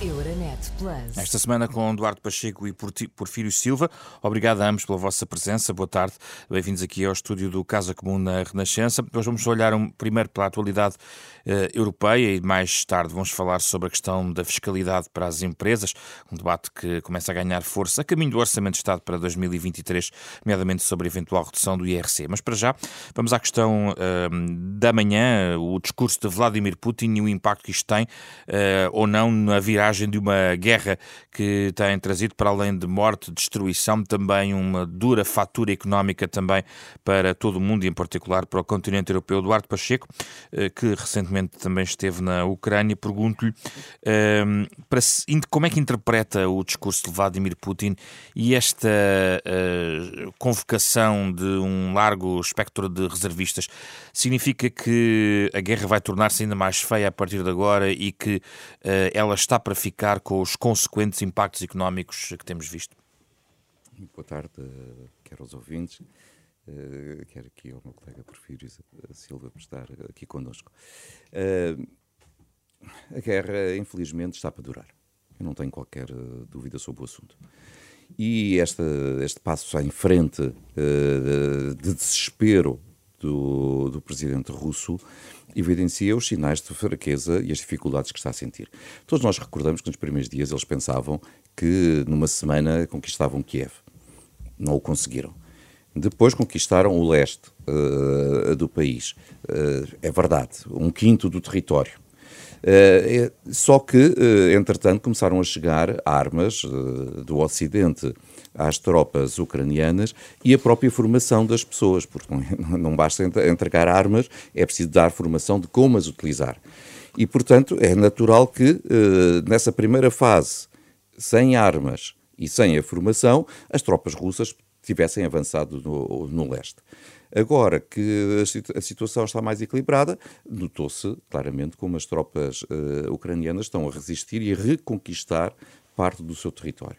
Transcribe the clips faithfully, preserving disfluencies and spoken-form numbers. Euronet Plus. Esta semana com Eduardo Pacheco e Porfírio Silva. Obrigado a ambos pela vossa presença. Boa tarde. Bem-vindos aqui ao estúdio do Casa Comum na Renascença. Nós vamos olhar um, primeiro para a atualidade eh, europeia e mais tarde vamos falar sobre a questão da fiscalidade para as empresas, um debate que começa a ganhar força a caminho do Orçamento de Estado para dois mil e vinte e três, nomeadamente sobre a eventual redução do I R C. Mas para já, vamos à questão eh, da manhã, o discurso de Vladimir Putin e o impacto que isto tem eh, ou não na viragem de uma guerra que tem trazido, para além de morte, destruição, também uma dura fatura económica também para todo o mundo e em particular para o continente europeu. Eduardo Pacheco, que recentemente também esteve na Ucrânia, pergunto-lhe como é que interpreta o discurso de Vladimir Putin e esta convocação de um largo espectro de reservistas. Significa que a guerra vai tornar-se ainda mais feia a partir de agora e que ela está para ficar com os consequentes impactos económicos que temos visto? Boa tarde, quero aos ouvintes, quero aqui ao meu colega Porfírio Silva por estar aqui connosco. A guerra, infelizmente, está para durar. Eu não tenho qualquer dúvida sobre o assunto. E esta, este passo em frente de desespero do, do presidente russo evidencia os sinais de fraqueza e as dificuldades que está a sentir. Todos nós recordamos que nos primeiros dias eles pensavam que numa semana conquistavam Kiev. Não o conseguiram. Depois conquistaram o leste uh, do país. Uh, é verdade, um quinto do território. Uh, é, só que, uh, entretanto, começaram a chegar armas uh, do Ocidente às tropas ucranianas e a própria formação das pessoas, porque não basta entregar armas, é preciso dar formação de como as utilizar. E, portanto, é natural que eh, nessa primeira fase, sem armas e sem a formação, as tropas russas tivessem avançado no, no leste. Agora que a situação está mais equilibrada, notou-se claramente como as tropas eh, ucranianas estão a resistir e a reconquistar parte do seu território.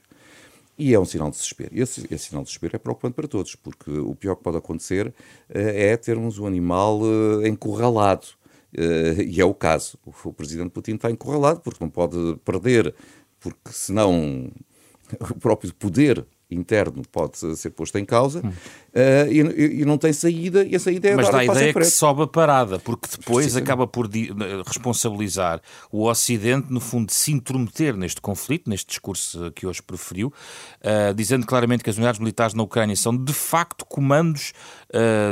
E é um sinal de desespero. Esse, esse sinal de desespero é preocupante para todos, porque o pior que pode acontecer uh, é termos um animal uh, encurralado. Uh, e é o caso. O, o presidente Putin está encurralado porque não pode perder, porque senão o próprio poder interno pode ser posto em causa hum. uh, e, e não tem saída, e a saída é mas dá a ideia que sobe a parada, porque depois acaba por di- responsabilizar o Ocidente, no fundo, de se intrometer neste conflito, neste discurso que hoje preferiu, uh, dizendo claramente que as unidades militares na Ucrânia são de facto comandos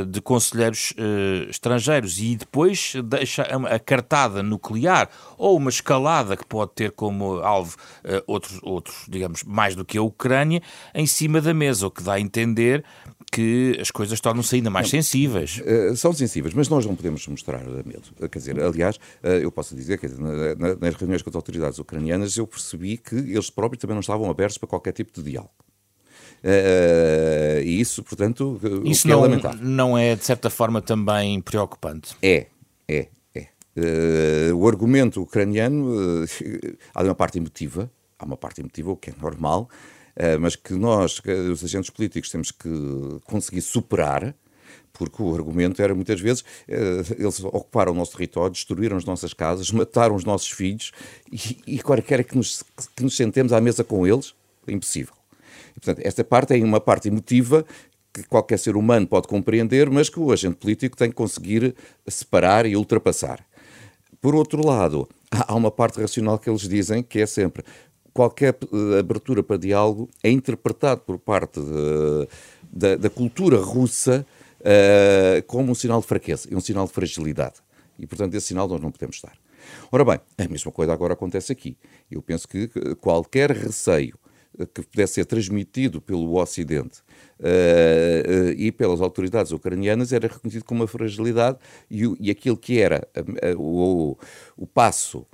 uh, de conselheiros uh, estrangeiros e depois deixa a cartada nuclear ou uma escalada que pode ter como alvo uh, outros, outros, digamos, mais do que a Ucrânia, em em cima da mesa, o que dá a entender que as coisas tornam-se ainda mais sensíveis. São sensíveis, mas nós não podemos mostrar medo. Quer dizer, aliás, eu posso dizer que nas reuniões com as autoridades ucranianas eu percebi que eles próprios também não estavam abertos para qualquer tipo de diálogo. E isso, portanto, isso o que é não, lamentável. Não é, de certa forma, também preocupante? É, é, é. O argumento ucraniano, há uma parte emotiva, há uma parte emotiva, o que é normal, mas que nós, os agentes políticos, temos que conseguir superar, porque o argumento era muitas vezes eles ocuparam o nosso território, destruíram as nossas casas, mataram os nossos filhos e, e qualquer que nos, que nos sentemos à mesa com eles, é impossível. E, portanto, esta parte é uma parte emotiva que qualquer ser humano pode compreender, mas que o agente político tem que conseguir separar e ultrapassar. Por outro lado, há uma parte racional que eles dizem que é sempre... Qualquer abertura para diálogo é interpretado por parte de, da, da cultura russa uh, como um sinal de fraqueza, um sinal de fragilidade. E, portanto, esse sinal nós não podemos dar. Ora bem, a mesma coisa agora acontece aqui. Eu penso que qualquer receio que pudesse ser transmitido pelo Ocidente uh, uh, e pelas autoridades ucranianas era reconhecido como uma fragilidade e, e aquilo que era uh, uh, o, o passo...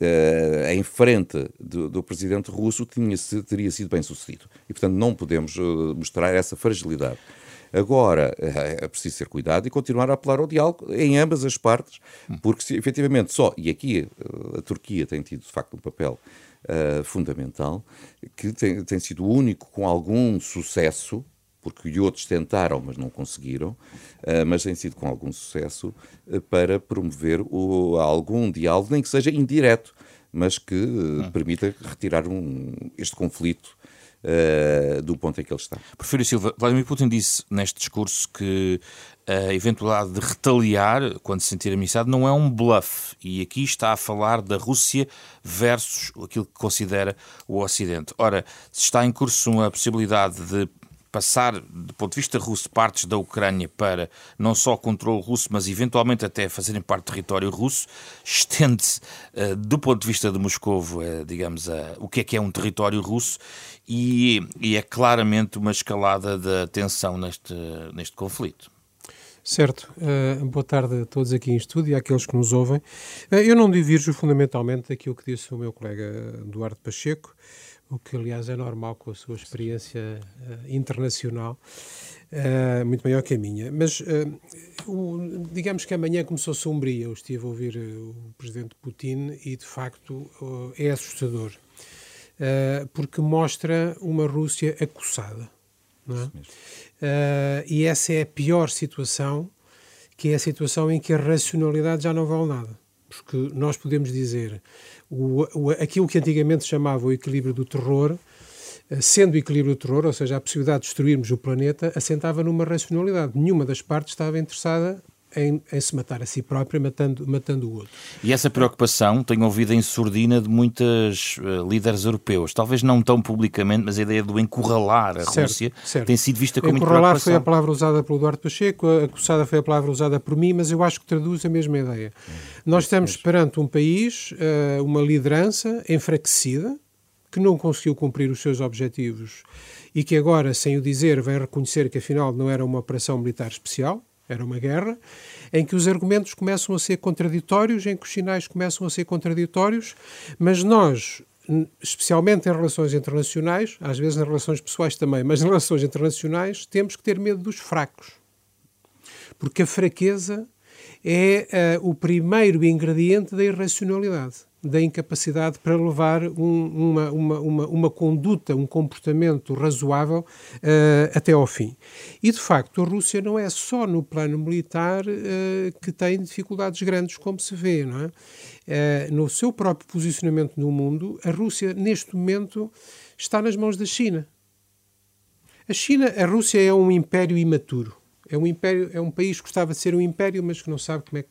Uh, em frente do, do presidente russo tinha, teria sido bem sucedido. E, portanto, não podemos uh, mostrar essa fragilidade. Agora, uh, é preciso ter cuidado e continuar a apelar ao diálogo em ambas as partes, porque se, efetivamente só, e aqui uh, a Turquia tem tido, de facto, um papel uh, fundamental, que tem, tem sido único com algum sucesso, porque outros tentaram, mas não conseguiram, mas tem sido com algum sucesso para promover o, algum diálogo, nem que seja indireto, mas que hum. permita retirar um, este conflito Uh, do ponto em que ele está. Porfírio Silva, Vladimir Putin disse neste discurso que a eventualidade de retaliar quando se sentir ameaçado não é um bluff, e aqui está a falar da Rússia versus aquilo que considera o Ocidente. Ora, se está em curso a possibilidade de passar, do ponto de vista russo, partes da Ucrânia para não só controle russo, mas eventualmente até fazerem parte do território russo, estende-se, uh, do ponto de vista de Moscovo, uh, digamos, uh, o que é que é um território russo, e, e é claramente uma escalada da tensão neste, neste conflito. Certo. Uh, boa tarde a todos aqui em estúdio e àqueles que nos ouvem. Uh, eu não divirjo fundamentalmente daquilo que disse o meu colega Eduardo Pacheco, o que, aliás, é normal com a sua experiência uh, internacional, uh, muito maior que a minha. Mas, uh, o, digamos que amanhã começou sombria. Eu estive a ouvir uh, o presidente Putin e, de facto, uh, é assustador, uh, porque mostra uma Rússia acossada. Não é? Uh, e essa é a pior situação, que é a situação em que a racionalidade já não vale nada. Porque nós podemos dizer... O, o, aquilo que antigamente se chamava o equilíbrio do terror, sendo o equilíbrio do terror, ou seja, a possibilidade de destruirmos o planeta, assentava numa racionalidade. Nenhuma das partes estava interessada em, em se matar a si própria, matando, matando o outro. E essa preocupação tenho ouvido em surdina de muitos uh, líderes europeus, talvez não tão publicamente, mas a ideia do encurralar a certo, Rússia certo. tem sido vista como encurralar muita preocupação. Foi a palavra usada pelo Eduardo Pacheco, a acossada foi a palavra usada por mim, mas eu acho que traduz a mesma ideia. Hum, Nós estamos mesmo. perante um país, uh, uma liderança enfraquecida, que não conseguiu cumprir os seus objetivos e que agora, sem o dizer, vem reconhecer que afinal não era uma operação militar especial, era uma guerra, em que os argumentos começam a ser contraditórios, em que os sinais começam a ser contraditórios, mas nós, especialmente em relações internacionais, às vezes nas relações pessoais também, mas em relações internacionais, temos que ter medo dos fracos. Porque a fraqueza é uh, o primeiro ingrediente da irracionalidade, da incapacidade para levar um, uma, uma, uma, uma conduta, um comportamento razoável uh, até ao fim. E, de facto, a Rússia não é só no plano militar uh, que tem dificuldades grandes, como se vê, não é? Uh, no seu próprio posicionamento no mundo, a Rússia, neste momento, está nas mãos da China. A China, a Rússia é um império imaturo. É um, império, é um país que gostava de ser um império, mas que não sabe como é que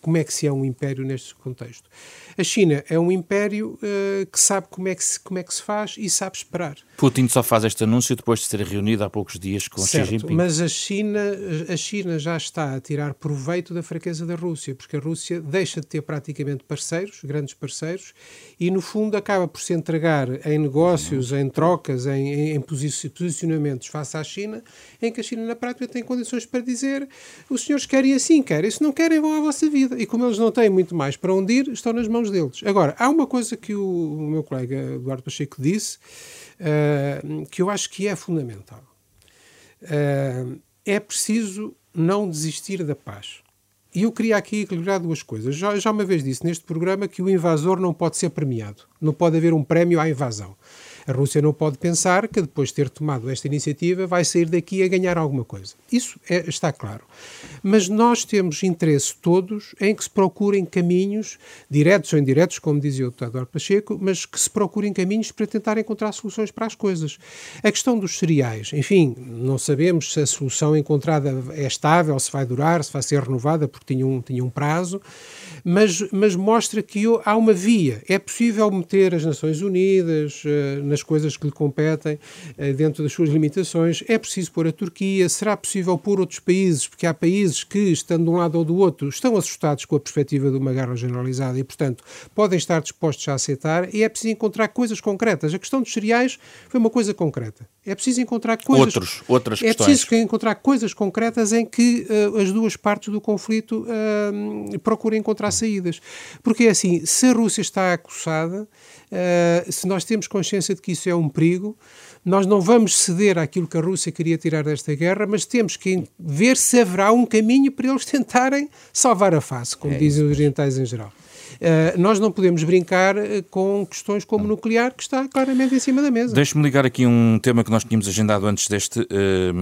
como é que se é um império neste contexto. A China é um império uh, que sabe como é que, se, como é que se faz e sabe esperar. Putin só faz este anúncio depois de ser reunido há poucos dias com certo, Xi Jinping. Mas a China, a China já está a tirar proveito da fraqueza da Rússia, porque a Rússia deixa de ter praticamente parceiros, grandes parceiros, e no fundo acaba por se entregar em negócios, em trocas, em, em posicionamentos face à China, em que a China na prática tem condições para dizer os senhores querem assim, querem, se não querem vão à vossa vida. Vida. E como eles não têm muito mais para onde ir, estão nas mãos deles. Agora, há uma coisa que o, o meu colega Eduardo Pacheco disse, uh, que eu acho que é fundamental. Uh, é preciso não desistir da paz. E eu queria aqui equilibrar duas coisas. Já, já uma vez disse neste programa que o invasor não pode ser premiado. Não pode haver um prémio à invasão. A Rússia não pode pensar que depois de ter tomado esta iniciativa vai sair daqui a ganhar alguma coisa. Isso é, está claro. Mas nós temos interesse todos em que se procurem caminhos, diretos ou indiretos, como dizia o Eduardo Pacheco, mas que se procurem caminhos para tentar encontrar soluções para as coisas. A questão dos cereais, enfim, não sabemos se a solução encontrada é estável, se vai durar, se vai ser renovada, porque tinha um, tinha um prazo, mas, mas mostra que há uma via. É possível meter as Nações Unidas na nas coisas que lhe competem, dentro das suas limitações, é preciso pôr a Turquia, será possível pôr outros países, porque há países que, estando de um lado ou do outro, estão assustados com a perspectiva de uma guerra generalizada e, portanto, podem estar dispostos a aceitar, e é preciso encontrar coisas concretas. A questão dos cereais foi uma coisa concreta. É preciso encontrar coisas... Outros, outras questões. É preciso encontrar coisas concretas em que uh, as duas partes do conflito uh, procurem encontrar saídas. Porque é assim, se a Rússia está acossada, uh, se nós temos consciência de que isso é um perigo, nós não vamos ceder àquilo que a Rússia queria tirar desta guerra, mas temos que ver se haverá um caminho para eles tentarem salvar a face, como é dizem os orientais em geral. Uh, nós não podemos brincar com questões como o nuclear, que está claramente em cima da mesa. Deixe-me ligar aqui um tema que nós tínhamos agendado antes deste, uh,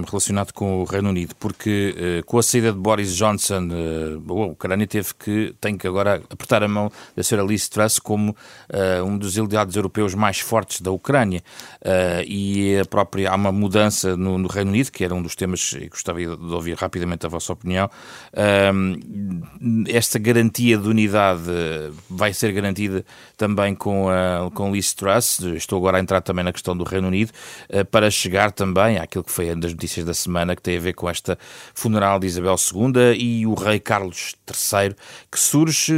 relacionado com o Reino Unido, porque uh, com a saída de Boris Johnson, uh, a Ucrânia teve que, tem que agora apertar a mão da senhora Liz Truss como uh, um dos aliados europeus mais fortes da Ucrânia. Uh, e a própria, há uma mudança no, no Reino Unido, que era um dos temas, e gostava de ouvir rapidamente a vossa opinião. Uh, esta garantia de unidade vai ser garantida também com, a, com Liz Truss, estou agora a entrar também na questão do Reino Unido, uh, para chegar também àquilo que foi uma das notícias da semana, que tem a ver com esta funeral de Isabel segunda e o Rei Carlos terceiro, que surge,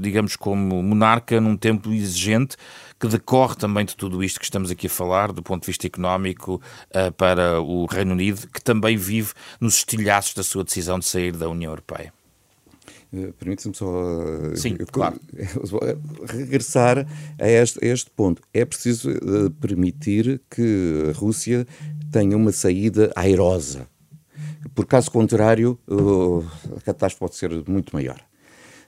digamos, como monarca num tempo exigente, que decorre também de tudo isto que estamos aqui a falar, do ponto de vista económico, uh, para o Reino Unido, que também vive nos estilhaços da sua decisão de sair da União Europeia. Permite-me só Sim, eu, claro. regressar a este, a este ponto. É preciso uh, permitir que a Rússia tenha uma saída airosa. Por caso contrário, uh, a catástrofe pode ser muito maior.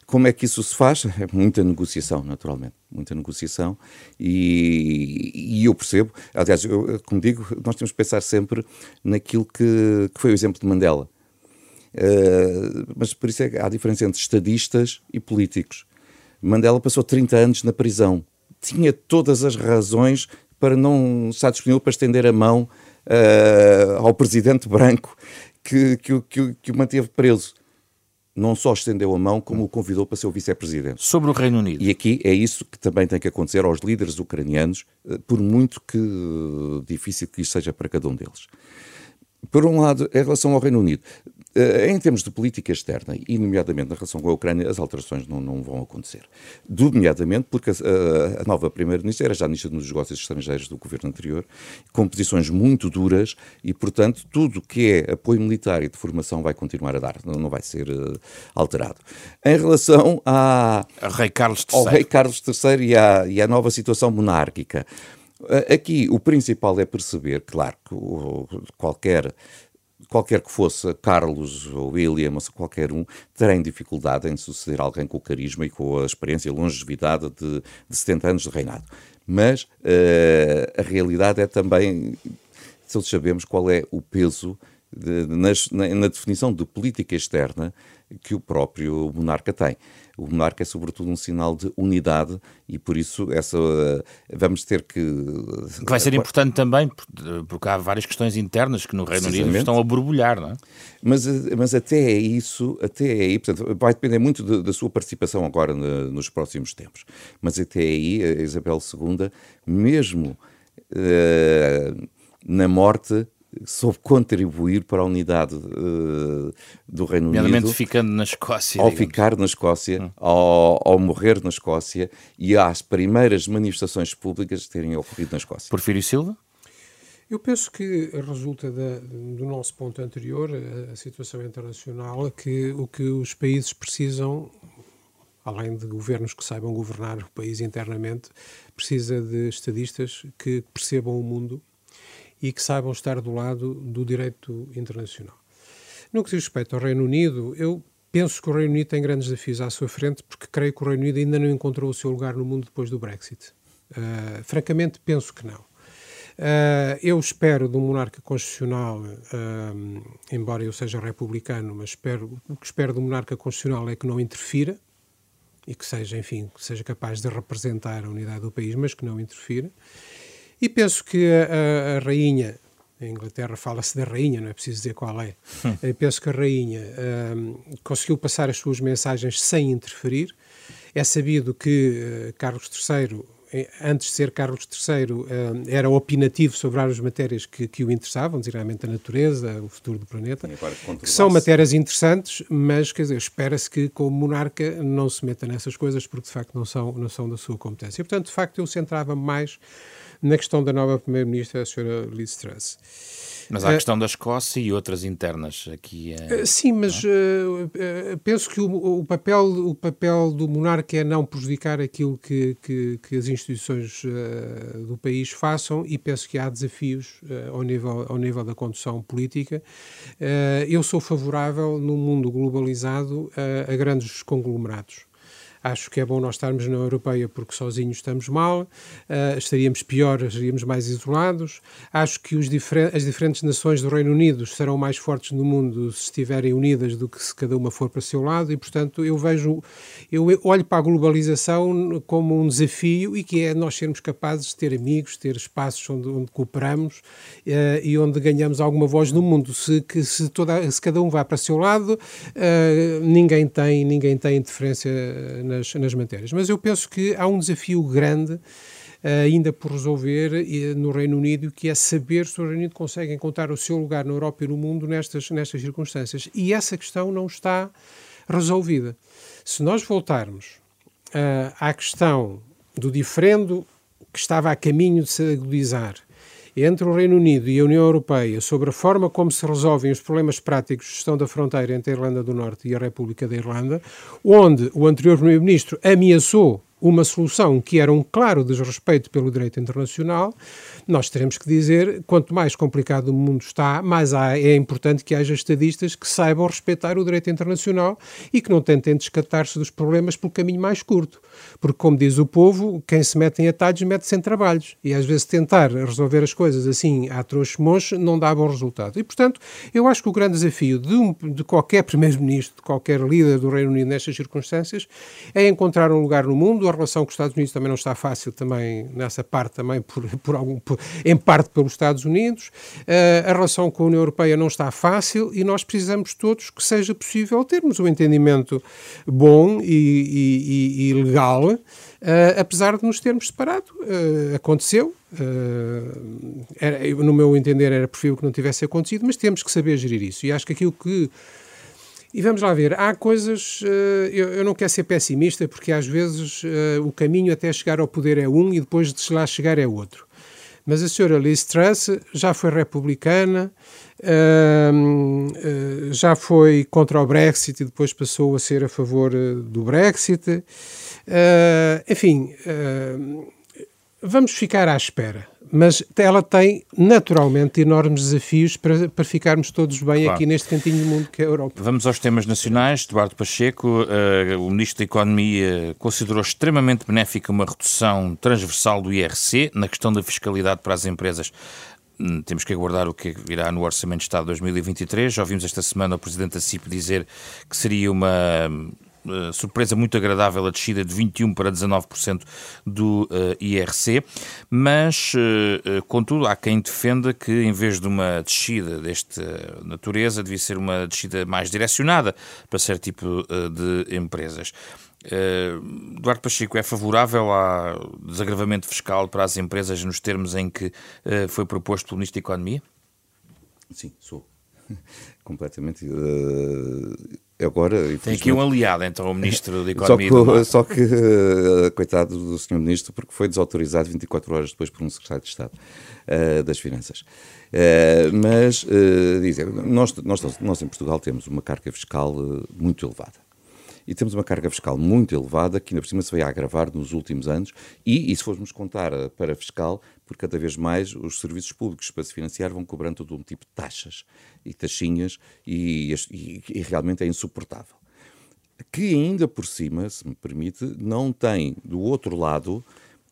Como é que isso se faz? É muita negociação, naturalmente. Muita negociação e, e eu percebo. Aliás, eu, como digo, nós temos que pensar sempre naquilo que, que foi o exemplo de Mandela. Uh, mas por isso é que há diferença entre estadistas e políticos. Mandela passou trinta anos na prisão, tinha todas as razões para não estar disponível para estender a mão uh, ao presidente branco que, que, que, que o manteve preso. Não só estendeu a mão, como o convidou para ser o vice-presidente. Sobre o Reino Unido. E aqui é isso que também tem que acontecer aos líderes ucranianos, por muito que difícil que isso seja para cada um deles. Por um lado, em relação ao Reino Unido, em termos de política externa, e nomeadamente na relação com a Ucrânia, as alterações não, não vão acontecer. Nomeadamente porque a, a nova primeira-ministra era já ministra dos negócios estrangeiros do governo anterior, com posições muito duras e, portanto, tudo o que é apoio militar e de formação vai continuar a dar, não, não vai ser uh, alterado. Em relação a, Rei Carlos terceiro. Ao Rei Carlos terceiro e à, e à nova situação monárquica, aqui o principal é perceber, claro, que qualquer, qualquer que fosse Carlos ou William, ou qualquer um, terem dificuldade em suceder alguém com o carisma e com a experiência e longevidade de, de setenta anos de reinado. Mas uh, a realidade é também, todos sabemos qual é o peso de, nas, na, na definição de política externa que o próprio monarca tem. O monarca é sobretudo um sinal de unidade e por isso essa, vamos ter que... Que vai ser importante também, porque há várias questões internas que no Reino Unido estão a borbulhar, não é? Mas, mas até é isso, até aí, portanto, vai depender muito de, da sua participação agora no, nos próximos tempos. Mas até aí, a Isabel segunda, mesmo uh, na morte... soube contribuir para a unidade uh, do Reino Unido, ficando na Escócia, ao digamos. ficar na Escócia, hum. ao, ao morrer na Escócia e às primeiras manifestações públicas terem ocorrido na Escócia. Porfírio Silva? Eu penso que resulta da, do nosso ponto anterior, a, a situação internacional, que o que os países precisam, além de governos que saibam governar o país internamente, precisa de estadistas que percebam o mundo e que saibam estar do lado do direito internacional. No que diz respeito ao Reino Unido, eu penso que o Reino Unido tem grandes desafios à sua frente, porque creio que o Reino Unido ainda não encontrou o seu lugar no mundo depois do Brexit. Uh, francamente, penso que não. Uh, eu espero de um monarca constitucional, uh, embora eu seja republicano, mas espero, o que espero de um monarca constitucional é que não interfira, e que seja, enfim, que seja capaz de representar a unidade do país, mas que não interfira. E penso que a, a, a rainha, em Inglaterra fala-se da rainha, não é preciso dizer qual é, hum. penso que a rainha um, conseguiu passar as suas mensagens sem interferir. É sabido que uh, Carlos terceiro, antes de ser Carlos terceiro, uh, era opinativo sobre várias matérias que, que o interessavam, realmente a natureza, o futuro do planeta, que são matérias interessantes, mas quer dizer, espera-se que como monarca não se meta nessas coisas, porque de facto não são, não são da sua competência. E, portanto, de facto, eu centrava-me mais na questão da nova primeira-ministra, a senhora Liz Truss. Mas há a questão da Escócia e outras internas aqui. É... Sim, mas uh, penso que o, o, papel, o papel do monarca é não prejudicar aquilo que, que, que as instituições uh, do país façam, e penso que há desafios uh, ao, nível, ao nível da condução política. Uh, eu sou favorável, num mundo globalizado, uh, a grandes conglomerados. acho que é bom nós estarmos na União Europeia porque sozinhos estamos mal, uh, estaríamos pior, estaríamos mais isolados. Acho que os difer as diferentes nações do Reino Unido serão mais fortes no mundo se estiverem unidas do que se cada uma for para o seu lado e, portanto, eu vejo, eu olho para a globalização como um desafio e que é nós sermos capazes de ter amigos, ter espaços onde, onde cooperamos uh, e onde ganhamos alguma voz no mundo. Se, que, se, toda, se cada um vai para o seu lado, uh, ninguém tem, ninguém tem interferência nas, nas matérias. Mas eu penso que há um desafio grande ainda por resolver no Reino Unido, que é saber se o Reino Unido consegue encontrar o seu lugar na Europa e no mundo nestas, nestas circunstâncias. E essa questão não está resolvida. Se nós voltarmos uh, à questão do diferendo que estava a caminho de se agudizar entre o Reino Unido e a União Europeia sobre a forma como se resolvem os problemas práticos de gestão da fronteira entre a Irlanda do Norte e a República da Irlanda, onde o anterior Primeiro-Ministro ameaçou uma solução que era um claro desrespeito pelo direito internacional, nós teremos que dizer, quanto mais complicado o mundo está, mais há, é importante que haja estadistas que saibam respeitar o direito internacional e que não tentem descartar-se dos problemas pelo caminho mais curto. Porque, como diz o povo, quem se mete em atalhos mete-se em trabalhos. E, às vezes, tentar resolver as coisas assim, à trouxe-monche, não dá bom resultado. E, portanto, eu acho que o grande desafio de, um, de qualquer primeiro-ministro, de qualquer líder do Reino Unido nestas circunstâncias, é encontrar um lugar no mundo. A relação com os Estados Unidos também não está fácil, também nessa parte, também por, por algum, por, em parte pelos Estados Unidos. Uh, a relação com a União Europeia não está fácil e nós precisamos todos que seja possível termos um entendimento bom e, e, e legal, uh, apesar de nos termos separado. Uh, aconteceu. Uh, era, no meu entender era preferível que não tivesse acontecido, mas temos que saber gerir isso. E acho que aquilo que... E vamos lá ver, há coisas, eu não quero ser pessimista porque às vezes o caminho até chegar ao poder é um e depois de lá chegar é outro. Mas a senhora Liz Truss já foi republicana, já foi contra o Brexit e depois passou a ser a favor do Brexit. Enfim, vamos ficar à espera. Mas ela tem, naturalmente, enormes desafios para, para ficarmos todos bem claro. Aqui neste cantinho do mundo que é a Europa. Vamos aos temas nacionais. Eduardo Pacheco, uh, o Ministro da Economia, considerou extremamente benéfica uma redução transversal do I R C na questão da fiscalidade para as empresas. Temos que aguardar o que virá no Orçamento de Estado de dois mil e vinte e três. Já ouvimos esta semana o Presidente da C I P dizer que seria uma... Uh, surpresa muito agradável a descida de vinte e um por cento para dezanove por cento do uh, I R C, mas, uh, uh, contudo, há quem defenda que, em vez de uma descida desta natureza, devia ser uma descida mais direcionada para certo tipo uh, de empresas. Uh, Eduardo Pacheco, é favorável ao desagravamento fiscal para as empresas nos termos em que uh, foi proposto pelo Ministro da Economia? Sim, sou. Completamente... Uh... Agora, tem aqui um aliado, então, o Ministro da Economia. Só que, só que coitado do senhor Ministro, porque foi desautorizado vinte e quatro horas depois por um Secretário de Estado uh, das Finanças. Uh, mas, uh, dizem, nós, nós, nós em Portugal temos uma carga fiscal uh, muito elevada. E temos uma carga fiscal muito elevada que, ainda por cima, se veio a agravar nos últimos anos. E, e se formos contar para fiscal, por cada vez mais os serviços públicos para se financiar vão cobrando todo um tipo de taxas e taxinhas e, e, e realmente é insuportável. Que ainda por cima, se me permite, não tem do outro lado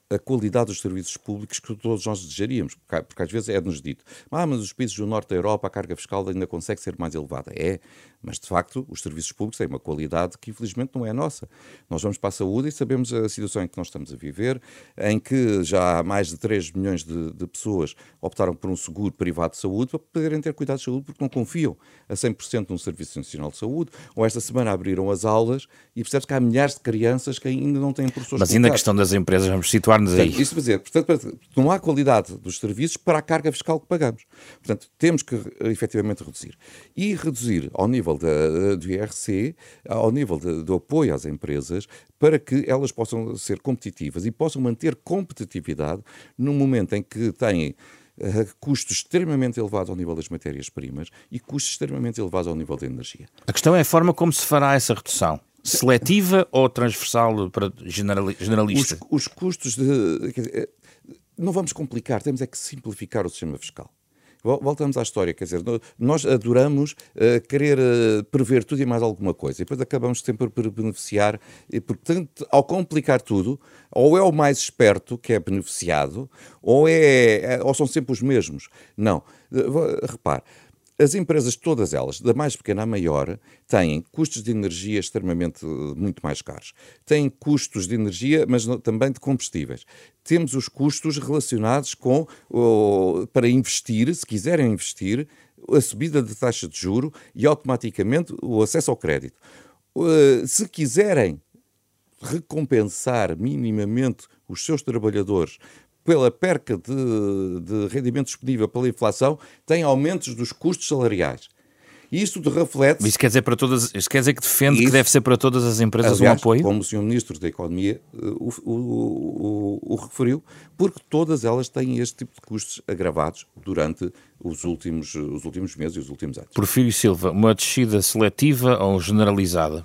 a qualidade dos serviços públicos que todos nós desejaríamos, porque, porque às vezes é-nos dito, ah, mas os países do norte da Europa a carga fiscal ainda consegue ser mais elevada. É, mas de facto os serviços públicos têm uma qualidade que infelizmente não é a nossa. Nós vamos para a saúde e sabemos a situação em que nós estamos a viver, em que já mais de três milhões de, de pessoas optaram por um seguro privado de saúde para poderem ter cuidado de saúde porque não confiam a cem por cento num Serviço Nacional de Saúde, ou esta semana abriram as aulas e percebe-se que há milhares de crianças que ainda não têm professores. Mas ainda a questão das empresas, vamos situar. Portanto, isso dizer, portanto, não há qualidade dos serviços para a carga fiscal que pagamos. Portanto, temos que efetivamente reduzir. E reduzir ao nível da, do I R C, ao nível de, do apoio às empresas, para que elas possam ser competitivas e possam manter competitividade num momento em que têm Uh, custos extremamente elevados ao nível das matérias-primas e custos extremamente elevados ao nível da energia. A questão é a forma como se fará essa redução. Seletiva ou transversal para generalista? Os, os custos de... Quer dizer, não vamos complicar, temos é que simplificar o sistema fiscal. voltamos à história, quer dizer, nós adoramos uh, querer uh, prever tudo e mais alguma coisa, e depois acabamos sempre por beneficiar, e portanto, ao complicar tudo, ou é o mais esperto que é beneficiado, ou, é, ou são sempre os mesmos. Não, uh, repare, as empresas, todas elas, da mais pequena à maior, têm custos de energia extremamente, muito mais caros. Têm custos de energia, mas não, também de combustíveis. Temos os custos relacionados com, oh, para investir, se quiserem investir, a subida de taxa de juro e automaticamente o acesso ao crédito. Uh, se quiserem recompensar minimamente os seus trabalhadores pela perca de, de rendimento disponível pela inflação, tem aumentos dos custos salariais. E isso reflete... Isso quer dizer, para todas, isso quer dizer que defende isso, que deve ser para todas as empresas, aliás, um apoio? Como o senhor Ministro da Economia o, o, o, o referiu, porque todas elas têm este tipo de custos agravados durante os últimos, os últimos meses e os últimos anos. Porfírio Silva, uma descida seletiva ou generalizada?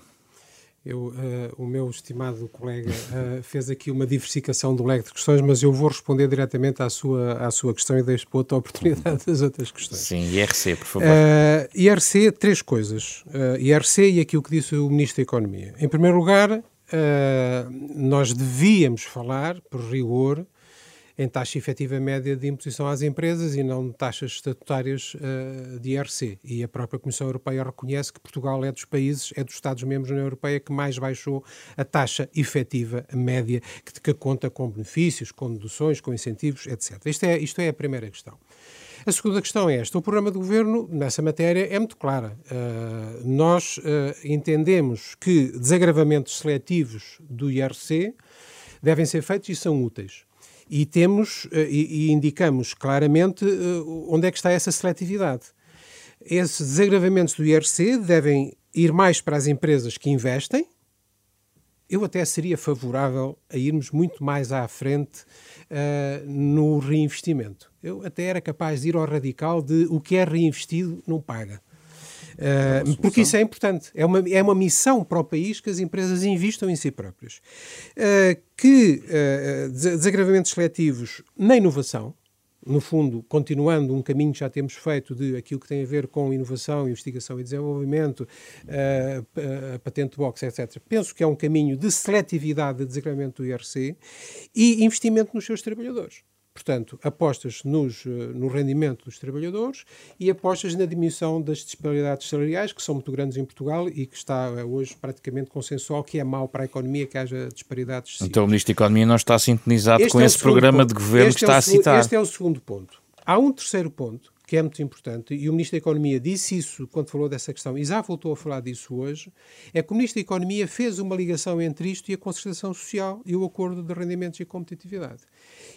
Eu, uh, o meu estimado colega uh, fez aqui uma diversificação do leque de questões, mas eu vou responder diretamente à sua, à sua questão e deixo para outra oportunidade as outras questões. Sim, I R C, por favor. Uh, I R C, três coisas. Uh, I R C e aquilo que disse o Ministro da Economia. Em primeiro lugar, uh, nós devíamos falar, por rigor, em taxa efetiva média de imposição às empresas e não taxas estatutárias uh, de I R C. E a própria Comissão Europeia reconhece que Portugal é dos países, é dos Estados-membros da União Europeia que mais baixou a taxa efetiva média, que, que conta com benefícios, com deduções, com incentivos, etcétera. Isto é, isto é a primeira questão. A segunda questão é esta. O programa de governo, nessa matéria, é muito clara. Uh, nós uh, entendemos que desagravamentos seletivos do I R C devem ser feitos e são úteis. E temos e, e indicamos claramente onde é que está essa seletividade. Esses desagravamentos do I R C devem ir mais para as empresas que investem. Eu até seria favorável a irmos muito mais à frente uh, no reinvestimento. Eu até era capaz de ir ao radical de o que é reinvestido não paga. Uh, porque isso é importante. É uma, é uma missão para o país que as empresas investam em si próprias. Uh, que uh, desagravamentos seletivos na inovação, no fundo, continuando um caminho que já temos feito de aquilo que tem a ver com inovação, investigação e desenvolvimento, a, a patente box, etcétera. Penso que é um caminho de seletividade de desagravamento do I R C e investimento nos seus trabalhadores. Portanto, apostas nos, no rendimento dos trabalhadores e apostas na diminuição das disparidades salariais, que são muito grandes em Portugal e que está hoje praticamente consensual, que é mau para a economia que haja disparidades. Então o Ministro da Economia não está sintonizado este com é esse programa ponto. de governo este que está é o, a citar. Este é o segundo ponto. Há um terceiro ponto que é muito importante, e o Ministro da Economia disse isso quando falou dessa questão, e já voltou a falar disso hoje, é que o Ministro da Economia fez uma ligação entre isto e a concertação social e o acordo de rendimentos e competitividade.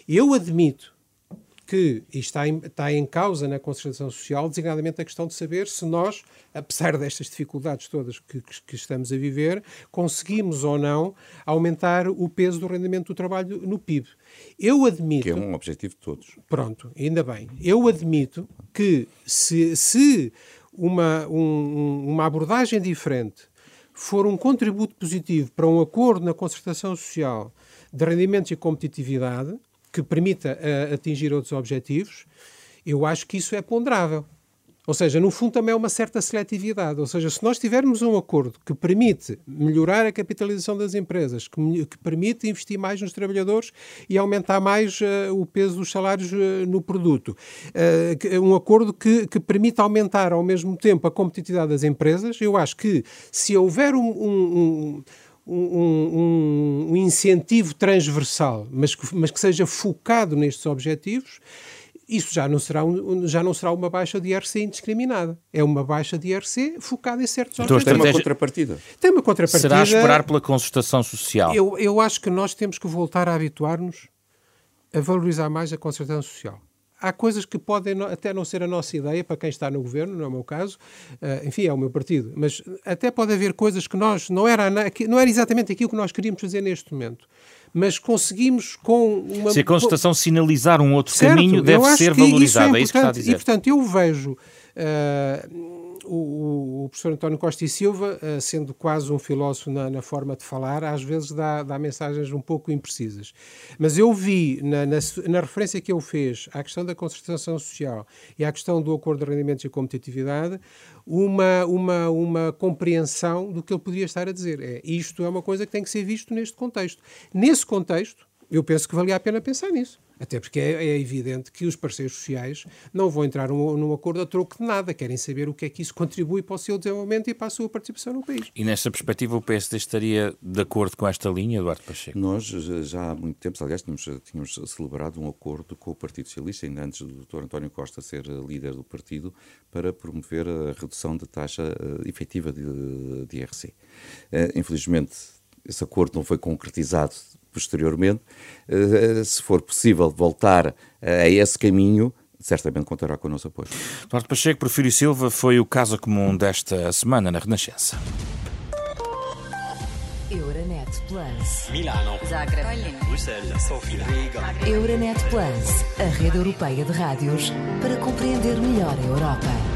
Eu admito que está em, está em causa na concertação social, designadamente a questão de saber se nós, apesar destas dificuldades todas que, que estamos a viver, conseguimos ou não aumentar o peso do rendimento do trabalho no P I B. Eu admito... Que é um objetivo de todos. Pronto, ainda bem. Eu admito que se, se uma, um, uma abordagem diferente for um contributo positivo para um acordo na concertação social de rendimentos e competitividade, que permita uh, atingir outros objetivos, eu acho que isso é ponderável. Ou seja, no fundo também é uma certa seletividade. Ou seja, se nós tivermos um acordo que permite melhorar a capitalização das empresas, que, que permite investir mais nos trabalhadores e aumentar mais uh, o peso dos salários uh, no produto, uh, que, um acordo que, que permite aumentar ao mesmo tempo a competitividade das empresas, eu acho que se houver um... um, um Um, um, um incentivo transversal, mas que, mas que seja focado nestes objetivos, isso já não será, um, já não será uma baixa de I R C indiscriminada. É uma baixa de I R C focada em certos então, objetivos. Tem uma contrapartida. Tem uma contrapartida. Será esperar pela concertação social? Eu, eu acho que nós temos que voltar a habituar-nos a valorizar mais a concertação social. Há coisas que podem até não ser a nossa ideia, para quem está no governo, não é o meu caso, uh, enfim, é o meu partido, mas até pode haver coisas que nós, não era, não era exatamente aquilo que nós queríamos fazer neste momento, mas conseguimos com uma... Se a Constituição sinalizar um outro certo, caminho, deve ser valorizada, é, é isso que está a dizer. E, portanto, eu vejo... Uh, o, o professor António Costa e Silva, sendo quase um filósofo na, na forma de falar, às vezes dá, dá mensagens um pouco imprecisas. Mas eu vi, na, na, na referência que ele fez à questão da concertação social e à questão do acordo de rendimentos e competitividade, uma, uma, uma compreensão do que ele poderia estar a dizer. É, isto é uma coisa que tem que ser visto neste contexto. Nesse contexto, eu penso que valia a pena pensar nisso. Até porque é, é evidente que os parceiros sociais não vão entrar num, num acordo a troco de nada, querem saber o que é que isso contribui para o seu desenvolvimento e para a sua participação no país. E nessa perspectiva o P S D estaria de acordo com esta linha, Eduardo Pacheco? Nós já há muito tempo, aliás, tínhamos, tínhamos celebrado um acordo com o Partido Socialista, ainda antes do doutor António Costa ser líder do partido, para promover a redução da taxa uh, efetiva de, de I R C. Uh, infelizmente, esse acordo não foi concretizado posteriormente. Se for possível voltar a esse caminho, certamente contará com o nosso apoio. Eduardo Pacheco, Porfírio Silva, foi o Casa Comum desta semana na Renascença. Euronet Plus. Milano. Zagreb. Bruxelas. Sofia. Riga. Euronet Plus, a rede europeia de rádios para compreender melhor a Europa.